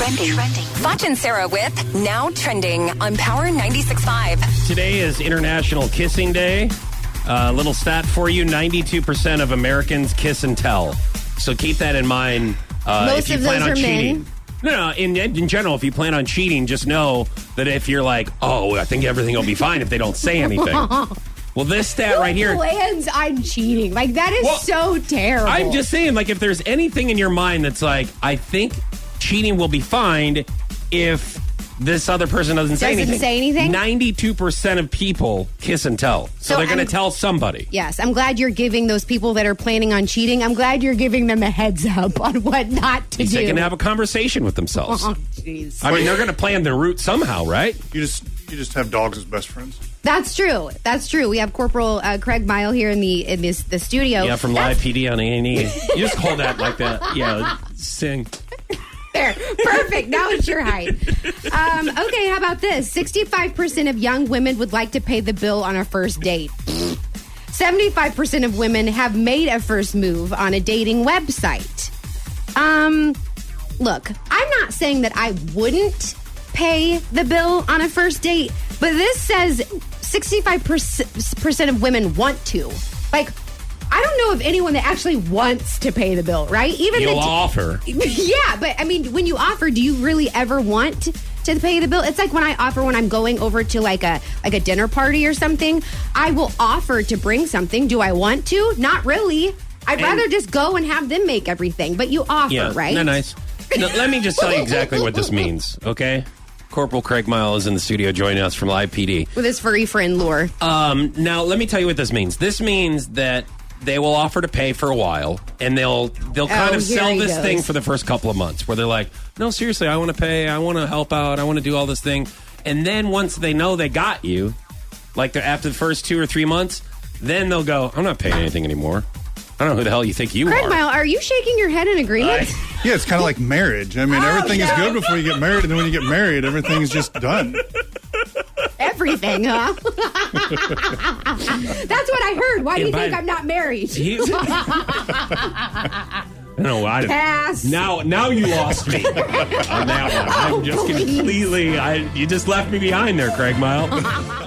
Trending. Fudge and Sarah with Now Trending on Power 96.5. Today is International Kissing Day. A little stat for you, 92% of Americans kiss and tell. So keep that in mind if you plan on cheating. No, in general, if you plan on cheating, just know that if you're like, oh, I think everything will be fine if they don't say anything. Well, this stat right here. Who plans on cheating? Like, that is so terrible. I'm just saying, like, if there's anything in your mind that's like, I think cheating will be fine if this other person doesn't say anything. 92% of people kiss and tell. So they're going to tell somebody. Yes. I'm glad you're giving those people that are planning on cheating, I'm glad you're giving them a heads up on what not to do. They can have a conversation with themselves. Oh, jeez. I mean, they're going to plan their route somehow, right? You just have dogs as best friends. That's true. That's true. We have Corporal Craig Mile here in the studio. Yeah, from Live PD on A&E. You just call that like that. Yeah, sing. There. Perfect. Now it's your height. Okay, how about this? 65% of young women would like to pay the bill on a first date. 75% of women have made a first move on a dating website. Look, I'm not saying that I wouldn't pay the bill on a first date, but this says 65% of women want to. Like, I don't know of anyone that actually wants to pay the bill, right? Even you'll offer. Yeah, but I mean, when you offer, do you really ever want to pay the bill? It's like when I offer when I'm going over to like a dinner party or something. I will offer to bring something. Do I want to? Not really. I'd rather just go and have them make everything. But you offer, right? No, nice. No, let me just tell you exactly what this means, okay? Corporal Craig Mile is in the studio joining us from Live PD. With his furry friend, Lore. Now, let me tell you what this means. This means that they will offer to pay for a while, and they'll kind of sell this thing for the first couple of months, where they're like, no, seriously, I want to pay, I want to help out, I want to do all this thing. And then once they know they got you, like after the first 2 or 3 months, then they'll go, I'm not paying anything anymore. I don't know who the hell you think you are. Craig Mile, are you shaking your head in agreement? Yeah, it's kind of like marriage. I mean, everything is good before you get married, and then when you get married, everything is just done. Everything, huh? That's what I heard. Why do you think I'm not married? No, I didn't. Pass. Now you lost me on that one. I'm just completely. You just left me behind there, Craig Mile.